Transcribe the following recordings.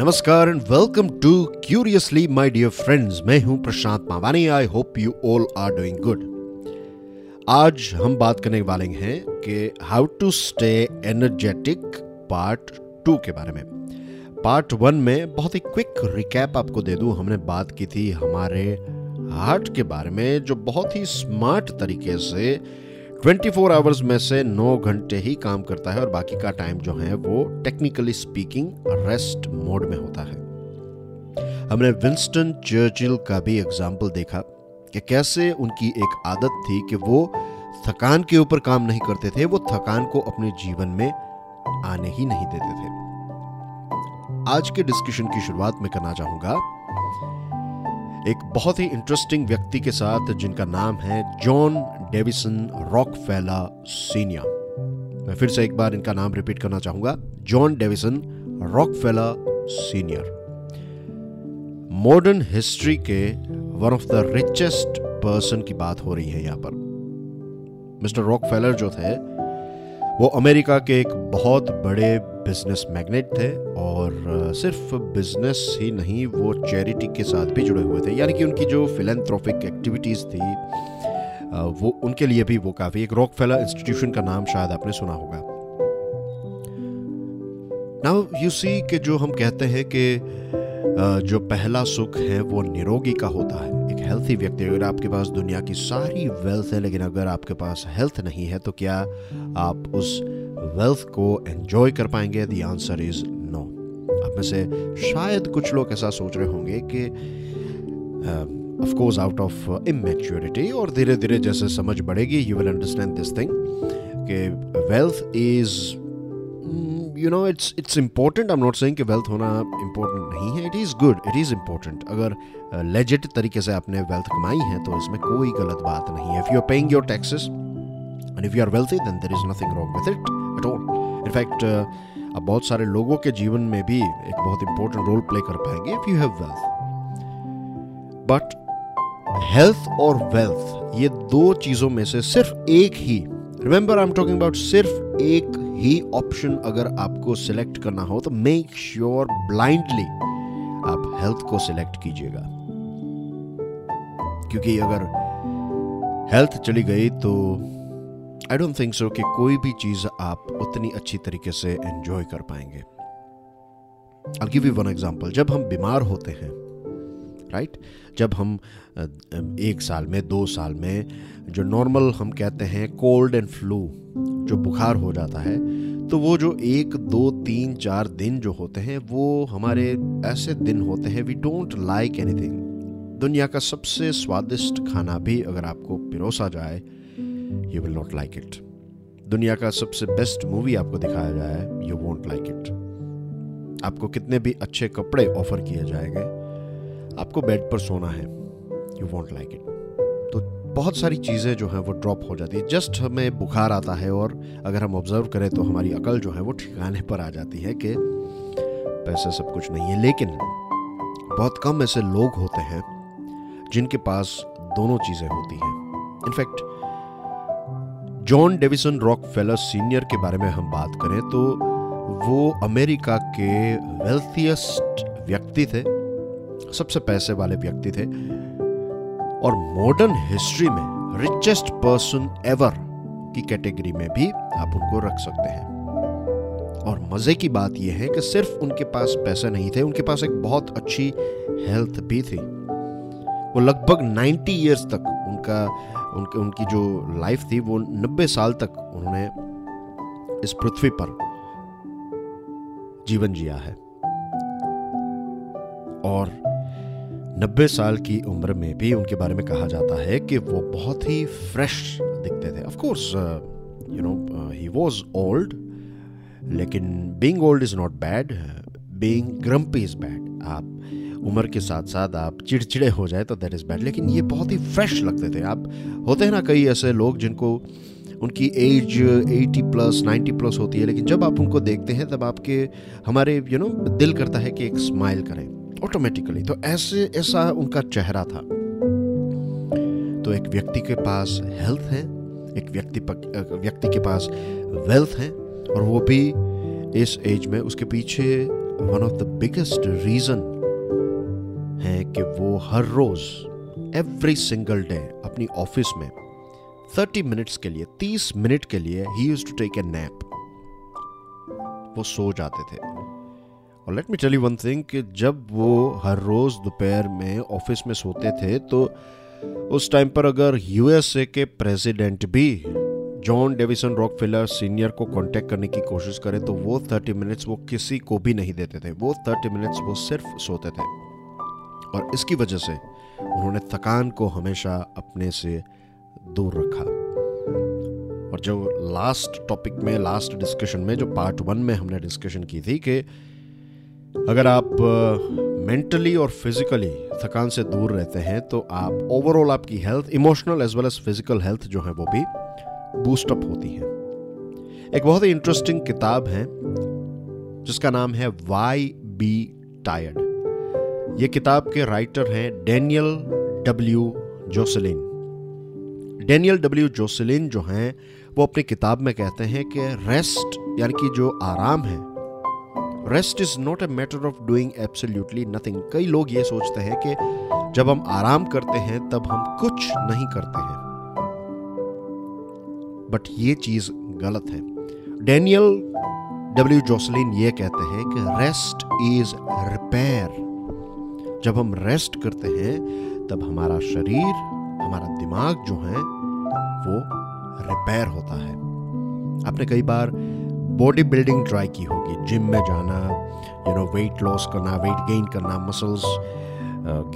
नमस्कार and welcome to Curiously my dear friends. मैं हूं Prashant Mavani. I hope you all are doing good. आज हम बात करने वाले हैं कि how to stay energetic part 2 के बारे में। पार्ट 1 में बहुत ही क्विक रिकैप आपको दे दूं। हमने बात की थी हमारे हार्ट के बारे में, जो बहुत ही स्मार्ट तरीके से 24 आवर्स में से 9 घंटे ही काम करता है और बाकी का टाइम जो है वो टेक्निकली स्पीकिंग रेस्ट मोड में होता है। हमने विंस्टन चर्चिल का भी एग्जाम्पल देखा कि कैसे उनकी एक आदत थी कि वो थकान के ऊपर काम नहीं करते थे, वो थकान को अपने जीवन में आने ही नहीं देते थे। आज के डिस्कशन की शुरुआत में करना चाहूंगा एक बहुत ही इंटरेस्टिंग व्यक्ति के साथ जिनका नाम है जॉन डेविसन रॉकफेलर सीनियर। मैं फिर से एक बार इनका नाम रिपीट करना चाहूंगा, John Davison Rockefeller senior. Modern history के one of the richest person की बात हो रही है यहां पर। मिस्टर रॉकफेलर जो थे वो अमेरिका के एक बहुत बड़े बिजनेस मैग्नेट थे और सिर्फ बिजनेस ही नहीं, वो चैरिटी के साथ भी जुड़े हुए थे। यानी कि उनकी जो फिलैंथ्रोपिक एक्टिविटीज़ थी वो उनके लिए भी वो काफ़ी। एक रॉकफेलर इंस्टीट्यूशन का नाम शायद आपने सुना होगा। नाउ यू सी कि जो हम कहते हैं कि जो पहला सुख है वो निरोगी का होता है। एक हेल्थी व्यक्ति, अगर आपके पास दुनिया की सारी वेल्थ है लेकिन अगर आपके पास हेल्थ नहीं है तो क्या आप उस वेल्थ को एंजॉय कर पाएंगे? The answer is no. आप में से शायद कुछ लोग ऐसा सोच रहे होंगे कि of course out of immaturity, और धीरे धीरे जैसे समझ बढ़ेगी you will understand this thing कि wealth is You know, it's important. I'm not saying कि वेल्थ होना इम्पोर्टेंट नहीं है। It is good, it is important. अगर लेजिट तरीके से आपने वेल्थ कमाई है तो इसमें कोई गलत बात नहीं है। If you are paying your taxes and if you are wealthy then there is nothing wrong with it at all. In fact अब बहुत सारे लोगों के जीवन में भी एक बहुत इंपॉर्टेंट रोल प्ले कर पाएंगे if you have wealth. But health और वेल्थ ये दो चीज़ों में से सिर्फ एक ही, remember I am talking about, सिर्फ एक ही ऑप्शन अगर आपको सिलेक्ट करना हो तो मेक श्योर ब्लाइंडली आप हेल्थ को सिलेक्ट कीजिएगा। क्योंकि अगर हेल्थ चली गई तो आई डोंट थिंक सो कि कोई भी चीज आप उतनी अच्छी तरीके से एंजॉय कर पाएंगे। I give you one example. जब हम बीमार होते हैं, राइट, जब हम एक साल में 2 साल में जो नॉर्मल हम कहते हैं कोल्ड एंड फ्लू, जो बुखार हो जाता है, तो वो जो 1, 2, 3, 4 दिन जो होते हैं वो हमारे ऐसे दिन होते हैं वी डोंट लाइक एनीथिंग। दुनिया का सबसे स्वादिष्ट खाना भी अगर आपको पिरोसा जाए you will not like it. दुनिया का सबसे बेस्ट मूवी आपको दिखाया जाए यू वोंट लाइक इट। आपको कितने भी अच्छे कपड़े ऑफर किए जाएंगे, आपको बेड पर सोना है, यू वोंट लाइक इट। तो बहुत सारी चीज़ें जो हैं वो ड्रॉप हो जाती है। जस्ट हमें बुखार आता है और अगर हम ऑब्जर्व करें तो हमारी अकल जो है वो ठिकाने पर आ जाती है कि पैसा सब कुछ नहीं है। लेकिन बहुत कम ऐसे लोग होते हैं जिनके पास दोनों चीज़ें होती हैं। In fact John Davison Rockefeller senior के बारे में हम बात करें तो वो अमेरिका के वेल्थिएस्ट व्यक्ति थे, सबसे पैसे वाले व्यक्ति थे, और मॉडर्न हिस्ट्री में रिचेस्ट पर्सन एवर की कैटेगरी में भी आप उनको रख सकते हैं। और मजे की बात यह है कि सिर्फ उनके पास पैसे नहीं थे, उनके पास एक बहुत अच्छी हेल्थ भी थी। वो लगभग 90 इयर्स तक उनकी जो लाइफ थी वो 90 साल तक उन्होंने इस पृथ्वी पर जीवन जिया है। और 90 साल की उम्र में भी उनके बारे में कहा जाता है कि वो बहुत ही फ्रेश दिखते थे। Of course you know he was old, लेकिन being old is not bad, being grumpy is bad. आप उम्र के साथ साथ आप चिड़चिड़े हो जाए तो दैट इज बैड, लेकिन ये बहुत ही फ्रेश लगते थे। आप होते हैं ना कई ऐसे लोग जिनको उनकी एज 80+ 90+ होती है, लेकिन जब आप उनको देखते हैं तब आपके हमारे दिल करता है कि एक स्माइल करें ऑटोमेटिकली। तो ऐसा उनका चेहरा था। तो एक व्यक्ति के पास हेल्थ है, एक व्यक्ति के पास वेल्थ है, और वो भी इस एज में उसके पीछे one of the biggest reason है कि वो हर रोज एवरी सिंगल डे अपनी ऑफिस में 30 मिनट के लिए ही used to take a nap, वो सो जाते थे। और let me tell you one thing कि जब वो हर रोज दोपहर में ऑफिस में सोते थे तो उस टाइम पर अगर यूएसए के प्रेसिडेंट भी जॉन डेविसन रॉकफेलर सीनियर को कांटेक्ट करने की कोशिश करे तो वो 30 मिनट्स वो किसी को भी नहीं देते थे, वो 30 मिनट्स वो सिर्फ सोते थे। और इसकी वजह से उन्होंने थकान को हमेशा अपने से दूर रखा। और जो लास्ट टॉपिक में, लास्ट डिस्कशन में, जो पार्ट 1 में हमने डिस्कशन की थी कि अगर आप मेंटली और फिजिकली थकान से दूर रहते हैं तो आप ओवरऑल आपकी health, emotional as well as physical health जो है वो भी बूस्टअप होती है। एक बहुत ही इंटरेस्टिंग किताब है जिसका नाम है वाई बी टायर्ड। ये किताब के राइटर हैं Daniel W Josselin. Daniel W Josselin जो हैं वो अपनी किताब में कहते हैं कि रेस्ट यानी कि जो आराम है, rest is not a matter of doing absolutely nothing. कई लोग ये सोचते हैं कि जब हम आराम करते हैं तब हम कुछ नहीं करते हैं, बट ये चीज गलत है। डेनियल डब्ल्यू जोसेलिन ये कहते हैं कि रेस्ट इज रिपेयर। जब हम रेस्ट करते हैं तब हमारा शरीर, हमारा दिमाग जो है वो रिपेयर होता है। आपने कई बार बॉडी बिल्डिंग ट्राई की होगी, जिम में जाना, वेट लॉस करना, वेट गेन करना, मसल्स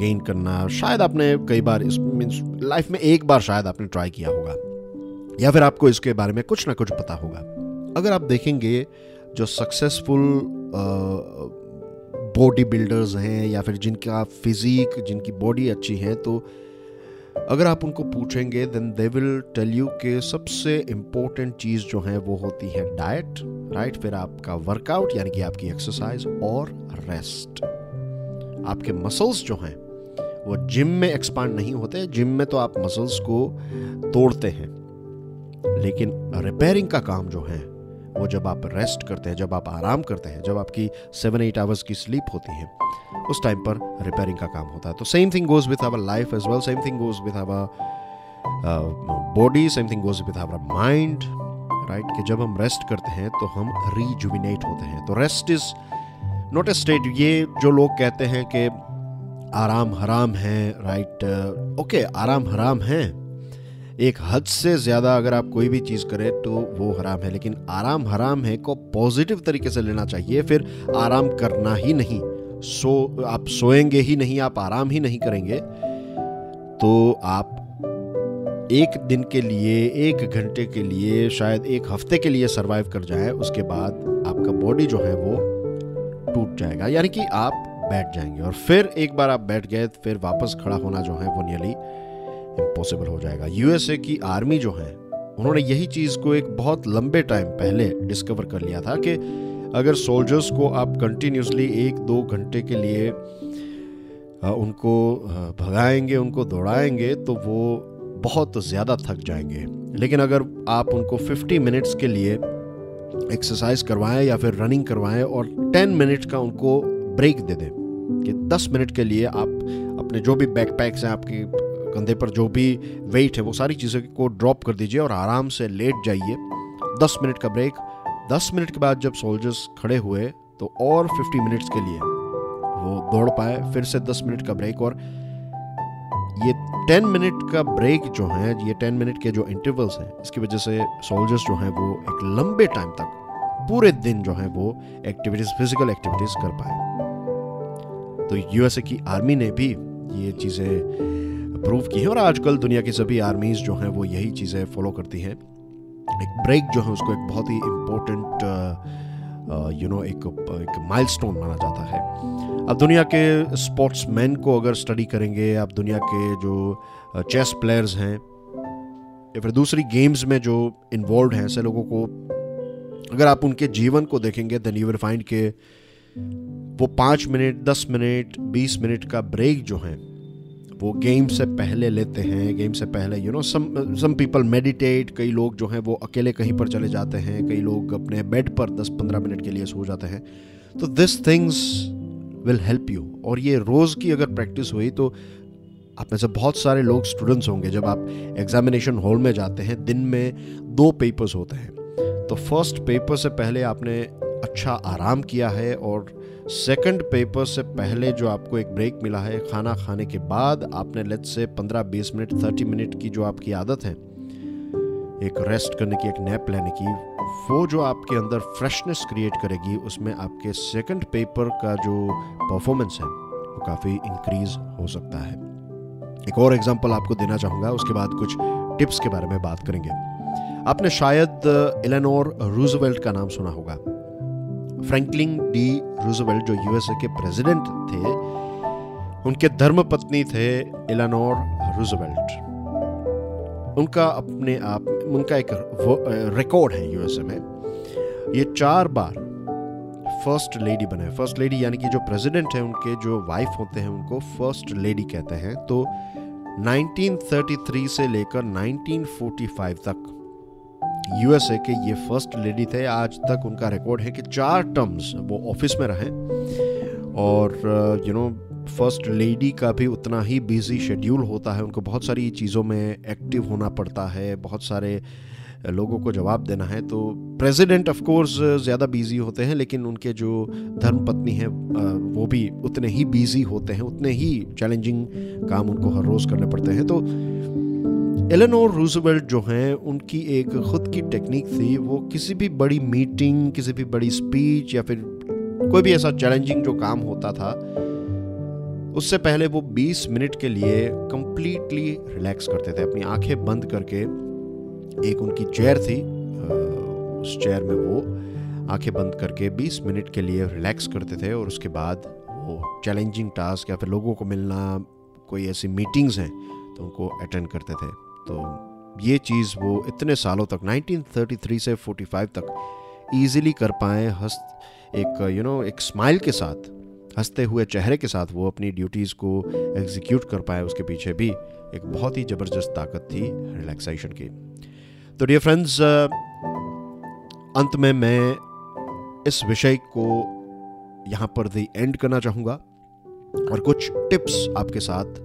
गेन करना। शायद आपने कई बार इस मींस लाइफ में एक बार शायद आपने ट्राई किया होगा या फिर आपको इसके बारे में कुछ ना कुछ पता होगा। अगर आप देखेंगे जो सक्सेसफुल बॉडी बिल्डर्स हैं या फिर जिनका फिजिक, जिनकी बॉडी अच्छी है, तो अगर आप उनको पूछेंगे then they will tell you कि सबसे इम्पोर्टेंट चीज़ जो है वो होती है डाइट, राइट, फिर आपका वर्कआउट यानी कि आपकी एक्सरसाइज और रेस्ट। आपके मसल्स जो हैं वो जिम में एक्सपांड नहीं होते, जिम में तो आप मसल्स को तोड़ते हैं, लेकिन रिपेयरिंग का काम जो है वो जब आप रेस्ट करते हैं, जब आप आराम करते हैं, जब आपकी 7-8 आवर्स की स्लीप होती है, उस टाइम पर रिपेयरिंग का काम होता है। तो same thing goes with our life as well, same thing goes with our body, same thing goes with our mind, right, कि जब हम रेस्ट करते हैं तो हम रिजुविनेट होते हैं। तो rest is not a state. ये जो लोग कहते हैं कि आराम हराम है, राइट, ओके, आराम हराम है, एक हद से ज़्यादा अगर आप कोई भी चीज़ करें तो वो हराम है, लेकिन आराम हराम है को पॉजिटिव तरीके से लेना चाहिए। फिर आराम करना ही नहीं, आप सोएंगे ही नहीं, आप आराम ही नहीं करेंगे तो आप एक दिन के लिए, एक घंटे के लिए, शायद एक हफ्ते के लिए सर्वाइव कर जाए, उसके बाद आपका बॉडी जो है वो टूट जाएगा, यानी कि आप बैठ जाएंगे। और फिर एक बार आप बैठ गए फिर वापस खड़ा होना जो है वो नियरली इम्पॉसिबल हो जाएगा। यूएसए की आर्मी जो है उन्होंने यही चीज़ को एक बहुत लंबे टाइम पहले डिस्कवर कर लिया था कि अगर सोल्जर्स को आप कंटिन्यूसली 1-2 घंटे के लिए उनको भगाएंगे, उनको दौड़ाएंगे तो वो बहुत ज़्यादा थक जाएंगे, लेकिन अगर आप उनको 50 मिनट्स के लिए एक्सरसाइज करवाएं या फिर रनिंग करवाएं और 10 मिनट का उनको ब्रेक दे दें कि 10 मिनट के लिए आप अपने जो भी बैकपैक्स हैं, आपकी कंधे पर जो भी वेट है, वो सारी चीज़ों को ड्रॉप कर दीजिए और आराम से लेट जाइए। 10 मिनट का ब्रेक, 10 मिनट के बाद जब सोल्जर्स खड़े हुए तो और 50 मिनट्स के लिए वो दौड़ पाए, फिर से 10 मिनट का ब्रेक। और ये 10 मिनट का ब्रेक जो है, ये 10 मिनट के जो इंटरवल्स हैं, इसकी वजह से सोल्जर्स जो हैं वो एक लंबे टाइम तक पूरे दिन जो है वो एक्टिविटीज़, फिजिकल एक्टिविटीज़ कर पाए। तो यूएसए की आर्मी ने भी ये चीज़ें प्रूव की है और आजकल दुनिया की सभी आर्मीज जो हैं वो यही चीज़ें फॉलो करती हैं। एक ब्रेक जो है उसको एक बहुत ही इम्पोर्टेंट एक माइलस्टोन माना जाता है। अब दुनिया के स्पोर्ट्समैन को अगर स्टडी करेंगे, आप दुनिया के जो चेस प्लेयर्स हैं या फिर दूसरी गेम्स में जो इन्वॉल्व हैं, ऐसे लोगों को अगर आप उनके जीवन को देखेंगे देन यू विल फाइंड के वो 5 मिनट, 10 मिनट, 20 मिनट का ब्रेक जो है वो गेम से पहले लेते हैं। गेम से पहले सम पीपल मेडिटेट, कई लोग जो हैं वो अकेले कहीं पर चले जाते हैं, कई लोग अपने बेड पर 10-15 मिनट के लिए सो जाते हैं। तो this things will help you. और ये रोज़ की अगर प्रैक्टिस हुई तो आप में से बहुत सारे लोग स्टूडेंट्स होंगे, जब आप एग्जामिनेशन हॉल में जाते हैं दिन में 2 पेपर्स होते हैं, तो फर्स्ट पेपर से पहले आपने अच्छा आराम किया है और सेकंड पेपर से पहले जो आपको एक ब्रेक मिला है खाना खाने के बाद, आपने लेट्स से 15-20 मिनट 30 मिनट की जो आपकी आदत है एक रेस्ट करने की, एक नैप लेने की, वो जो आपके अंदर फ्रेशनेस क्रिएट करेगी उसमें आपके सेकंड पेपर का जो परफॉर्मेंस है वो काफ़ी इंक्रीज हो सकता है। एक और एग्जाम्पल आपको देना चाहूँगा, उसके बाद कुछ टिप्स के बारे में बात करेंगे। आपने शायद एलेनोर रूजवेल्ट का नाम सुना होगा। फ्रैंकलिन डी रूजवेल्ट जो यूएसए के प्रेसिडेंट थे, उनके धर्मपत्नी थे एलेनोर रूजवेल्ट। उनका अपने आप उनका एक रिकॉर्ड है यूएसए में, ये 4 बार फर्स्ट लेडी बने। फर्स्ट लेडी यानी कि जो प्रेसिडेंट है उनके जो वाइफ होते हैं उनको फर्स्ट लेडी कहते हैं। तो 1933 से लेकर 1945 तक यूएसए के ये फर्स्ट लेडी थे। आज तक उनका रिकॉर्ड है कि 4 टर्म्स वो ऑफिस में रहे और यू नो फर्स्ट लेडी का भी उतना ही बिजी शेड्यूल होता है, उनको बहुत सारी चीज़ों में एक्टिव होना पड़ता है, बहुत सारे लोगों को जवाब देना है। तो प्रेसिडेंट ऑफ कोर्स ज़्यादा बिजी होते हैं, लेकिन उनके जो धर्मपत्नी हैं वो भी उतने ही बिजी होते हैं, उतने ही चैलेंजिंग काम उनको हर रोज़ करने पड़ते हैं। तो एलेनोर रूजवेल्ट जो हैं उनकी एक खुद की टेक्निक थी, वो किसी भी बड़ी मीटिंग, किसी भी बड़ी स्पीच या फिर कोई भी ऐसा चैलेंजिंग जो काम होता था उससे पहले वो 20 मिनट के लिए कंप्लीटली रिलैक्स करते थे। अपनी आंखें बंद करके, एक उनकी चेयर थी, उस चेयर में वो आंखें बंद करके 20 मिनट के लिए रिलैक्स करते थे और उसके बाद वो चैलेंजिंग टास्क या फिर लोगों को मिलना, कोई ऐसी मीटिंग्स हैं तो उनको अटेंड करते थे। तो ये चीज़ वो इतने सालों तक 1933 से 45 तक ईजिली कर पाए, एक एक स्माइल के साथ, हंसते हुए चेहरे के साथ वो अपनी ड्यूटीज़ को एग्जीक्यूट कर पाए। उसके पीछे भी एक बहुत ही ज़बरदस्त ताकत थी रिलैक्सेशन की। तो डियर फ्रेंड्स, अंत में मैं इस विषय को यहाँ पर दी एंड करना चाहूँगा और कुछ टिप्स आपके साथ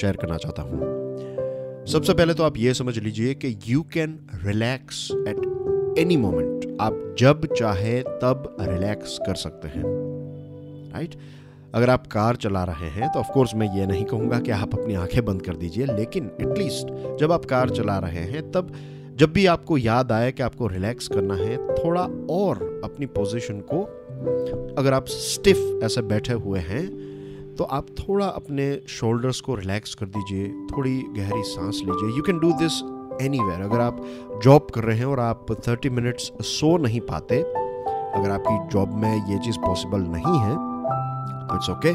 शेयर करना चाहता हूँ। सबसे पहले तो आप ये समझ लीजिए कि you can relax at any moment, आप जब चाहे तब रिलैक्स कर सकते हैं, राइट? अगर आप कार चला रहे हैं तो ऑफकोर्स मैं ये नहीं कहूँगा कि आप अपनी आंखें बंद कर दीजिए, लेकिन एटलीस्ट जब आप कार चला रहे हैं तब जब भी आपको याद आए कि आपको रिलैक्स करना है थोड़ा, और अपनी पोजिशन को, अगर आप स्टिफ ऐसे बैठे हुए हैं तो आप थोड़ा अपने शोल्डर्स को रिलैक्स कर दीजिए, थोड़ी गहरी सांस लीजिए। You can do this anywhere. अगर आप जॉब कर रहे हैं और आप 30 मिनट्स सो नहीं पाते, अगर आपकी जॉब में ये चीज़ पॉसिबल नहीं है तो इट्स ओके,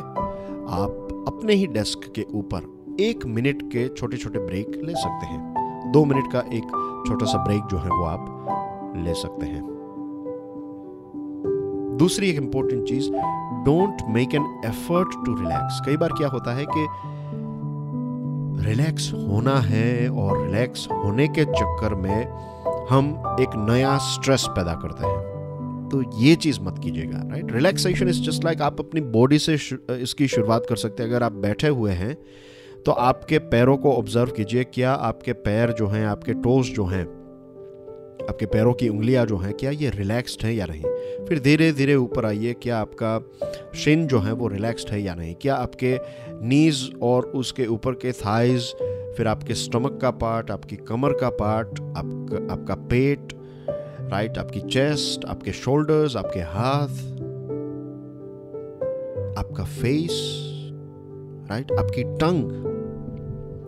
आप अपने ही डेस्क के ऊपर 1 मिनट के छोटे छोटे ब्रेक ले सकते हैं। 2 मिनट का एक छोटा सा ब्रेक जो है वो आप ले सकते हैं। दूसरी एक इंपॉर्टेंट चीज, don't make an effort to relax. कई बार क्या होता है कि रिलैक्स होना है और रिलैक्स होने के चक्कर में हम एक नया स्ट्रेस पैदा करते हैं, तो ये चीज मत कीजिएगा, right? Relaxation is just like, आप अपनी बॉडी से इसकी शुरुआत कर सकते हैं। अगर आप बैठे हुए हैं तो आपके पैरों को ऑब्जर्व कीजिए, क्या आपके पैर जो हैं, आपके टोज जो हैं, आपके पैरों की उंगलियां जो हैं, क्या ये रिलैक्स्ड हैं या नहीं? फिर धीरे धीरे ऊपर आइए, क्या आपका शिन जो है वो रिलैक्स्ड है या नहीं? क्या आपके नीज़ और उसके ऊपर के थाइज़, फिर आपके स्टमक का पार्ट, आपकी कमर का पार्ट, आपका पेट, राइट, आपकी चेस्ट, आपके शोल्डर्स, आपके हाथ, आपका फेस, राइट, आपकी टंग,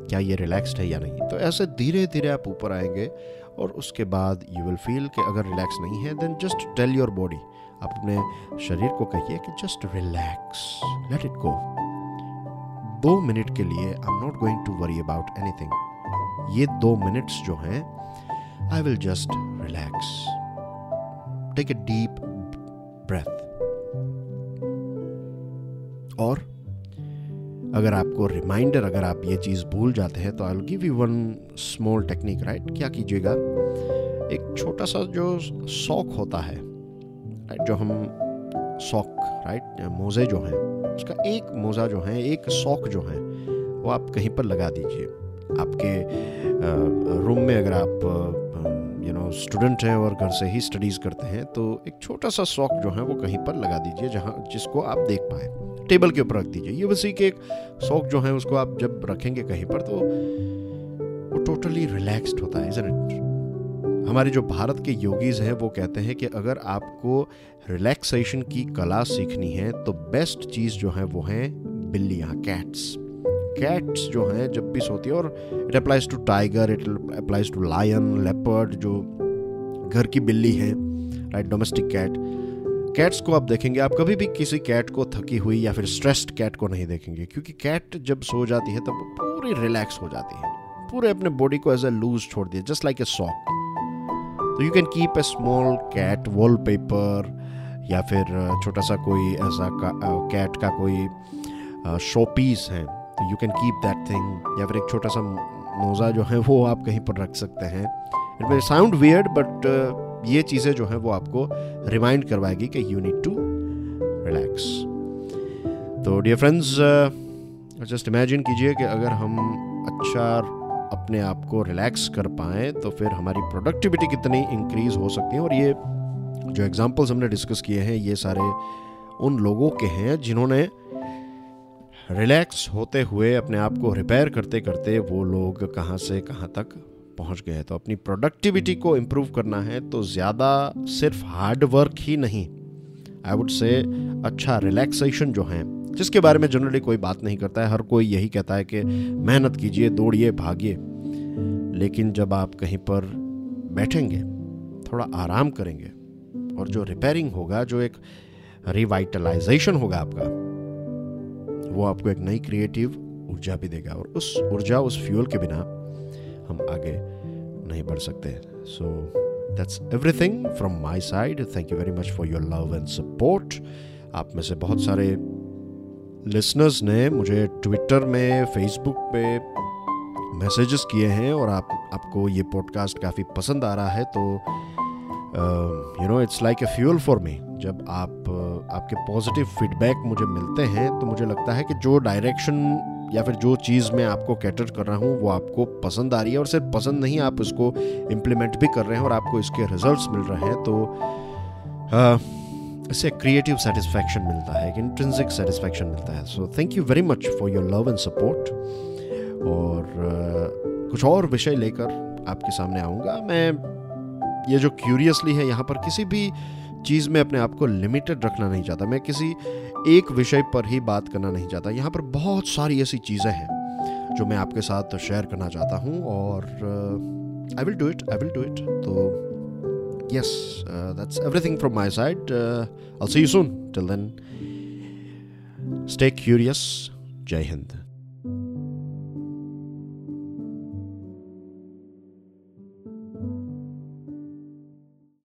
क्या ये रिलैक्स्ड है या नहीं? तो ऐसे धीरे धीरे आप ऊपर आएंगे और उसके बाद यू विल फील कि अगर रिलैक्स नहीं है then just tell your body, आप अपने शरीर को कहिए कि just relax, let it go. 2 मिनट के लिए I am not going to worry about anything, ये 2 मिनट्स जो हैं I will just relax. Take a deep breath. और अगर आपको रिमाइंडर, अगर आप ये चीज़ भूल जाते हैं तो I will give you 1 small technique, right? क्या कीजिएगा, एक छोटा सा जो सॉक होता है, राइट, जो हम सॉक, राइट, मोज़े जो हैं उसका एक मोज़ा जो है, एक सॉक जो है वो आप कहीं पर लगा दीजिए। आपके रूम में अगर आप स्टूडेंट हैं और घर से ही स्टडीज़ करते हैं तो एक छोटा सा सॉक जो है वो कहीं पर लगा दीजिए जहाँ जिसको आप देख पाए, टेबल के ऊपर रख दीजिए। ये बस एक सॉक जो है उसको आप जब रखेंगे कहीं पर तो वो टोटली रिलैक्स्ड होता है, इज़न्ट इट? हमारे जो भारत के योगीज़ हैं वो कहते हैं कि अगर आपको रिलैक्सेशन की कला सीखनी है तो बेस्ट चीज़ जो है वो है बिल्लियाँ, कैट्स जो हैं जब भी सोती है, और it applies to tiger, it applies to lion, leopard, जो घर की बिल्ली है, राइट, डोमेस्टिक कैट्स को आप देखेंगे, आप कभी भी किसी कैट को थकी हुई या फिर स्ट्रेस्ड कैट को नहीं देखेंगे, क्योंकि कैट जब सो जाती है तब पूरी रिलैक्स हो जाती है, पूरे अपने बॉडी को एज ए लूज छोड़ दिया, जस्ट लाइक ए सॉक। तो you can keep a small cat wallpaper या फिर छोटा सा कोई ऐसा कैट का कोई शोपीस है तो you can keep that thing, या फिर एक छोटा सा मोज़ा जो है वो आप कहीं पर रख सकते हैं। It will sound weird but ये चीज़ें जो हैं वो आपको रिमाइंड करवाएगी कि यू नीड टू रिलैक्स। तो डियर फ्रेंड्स, जस्ट इमेजिन कीजिए कि अगर हम अच्छा अपने आप को रिलैक्स कर पाएँ तो फिर हमारी प्रोडक्टिविटी कितनी इंक्रीज़ हो सकती है। और ये जो एग्जांपल्स हमने डिस्कस किए हैं ये सारे उन लोगों के हैं जिन्होंने रिलैक्स होते हुए अपने आप को रिपेयर करते करते वो लोग कहाँ से कहाँ तक पहुँच गए। तो अपनी प्रोडक्टिविटी को इम्प्रूव करना है तो ज़्यादा सिर्फ हार्ड वर्क ही नहीं, आई वुड से अच्छा रिलैक्सेशन जो है जिसके बारे में जनरली कोई बात नहीं करता है, हर कोई यही कहता है कि मेहनत कीजिए, दौड़िए, भागिए, लेकिन जब आप कहीं पर बैठेंगे, थोड़ा आराम करेंगे और जो रिपेयरिंग होगा, जो एक रिवाइटलाइजेशन होगा आपका, वो आपको एक नई क्रिएटिव ऊर्जा भी देगा और उस ऊर्जा, उस फ्यूल के बिना हम आगे नहीं बढ़ सकते। So that's everything from my side. Thank you very much for your love and support. आप में से बहुत सारे लिसनर्स ने मुझे ट्विटर में, फेसबुक पे मैसेजेस किए हैं और आपको ये पॉडकास्ट काफ़ी पसंद आ रहा है, तो it's like a fuel for me. जब आपके पॉजिटिव फीडबैक मुझे मिलते हैं तो मुझे लगता है कि जो डायरेक्शन या फिर जो चीज़ मैं आपको कैटर कर रहा हूँ वो आपको पसंद आ रही है, और सिर्फ पसंद नहीं, आप इसको इम्प्लीमेंट भी कर रहे हैं और आपको इसके रिजल्ट्स मिल रहे हैं, तो इससे क्रिएटिव सेटिस्फैक्शन मिलता है, एक इंट्रिंसिक सेटिस्फैक्शन मिलता है। So thank you very much for your love and support. और कुछ और विषय लेकर आपके सामने आऊँगा मैं। ये जो क्यूरियसली है, यहाँ पर किसी भी चीज़ में अपने आप को लिमिटेड रखना नहीं चाहता, मैं किसी एक विषय पर ही बात करना नहीं चाहता। यहाँ पर बहुत सारी ऐसी चीज़ें हैं जो मैं आपके साथ शेयर करना चाहता हूँ और आई विल डू इट। तो yes, that's everything from my side. I'll see you soon. Till then, stay curious. Jai Hind.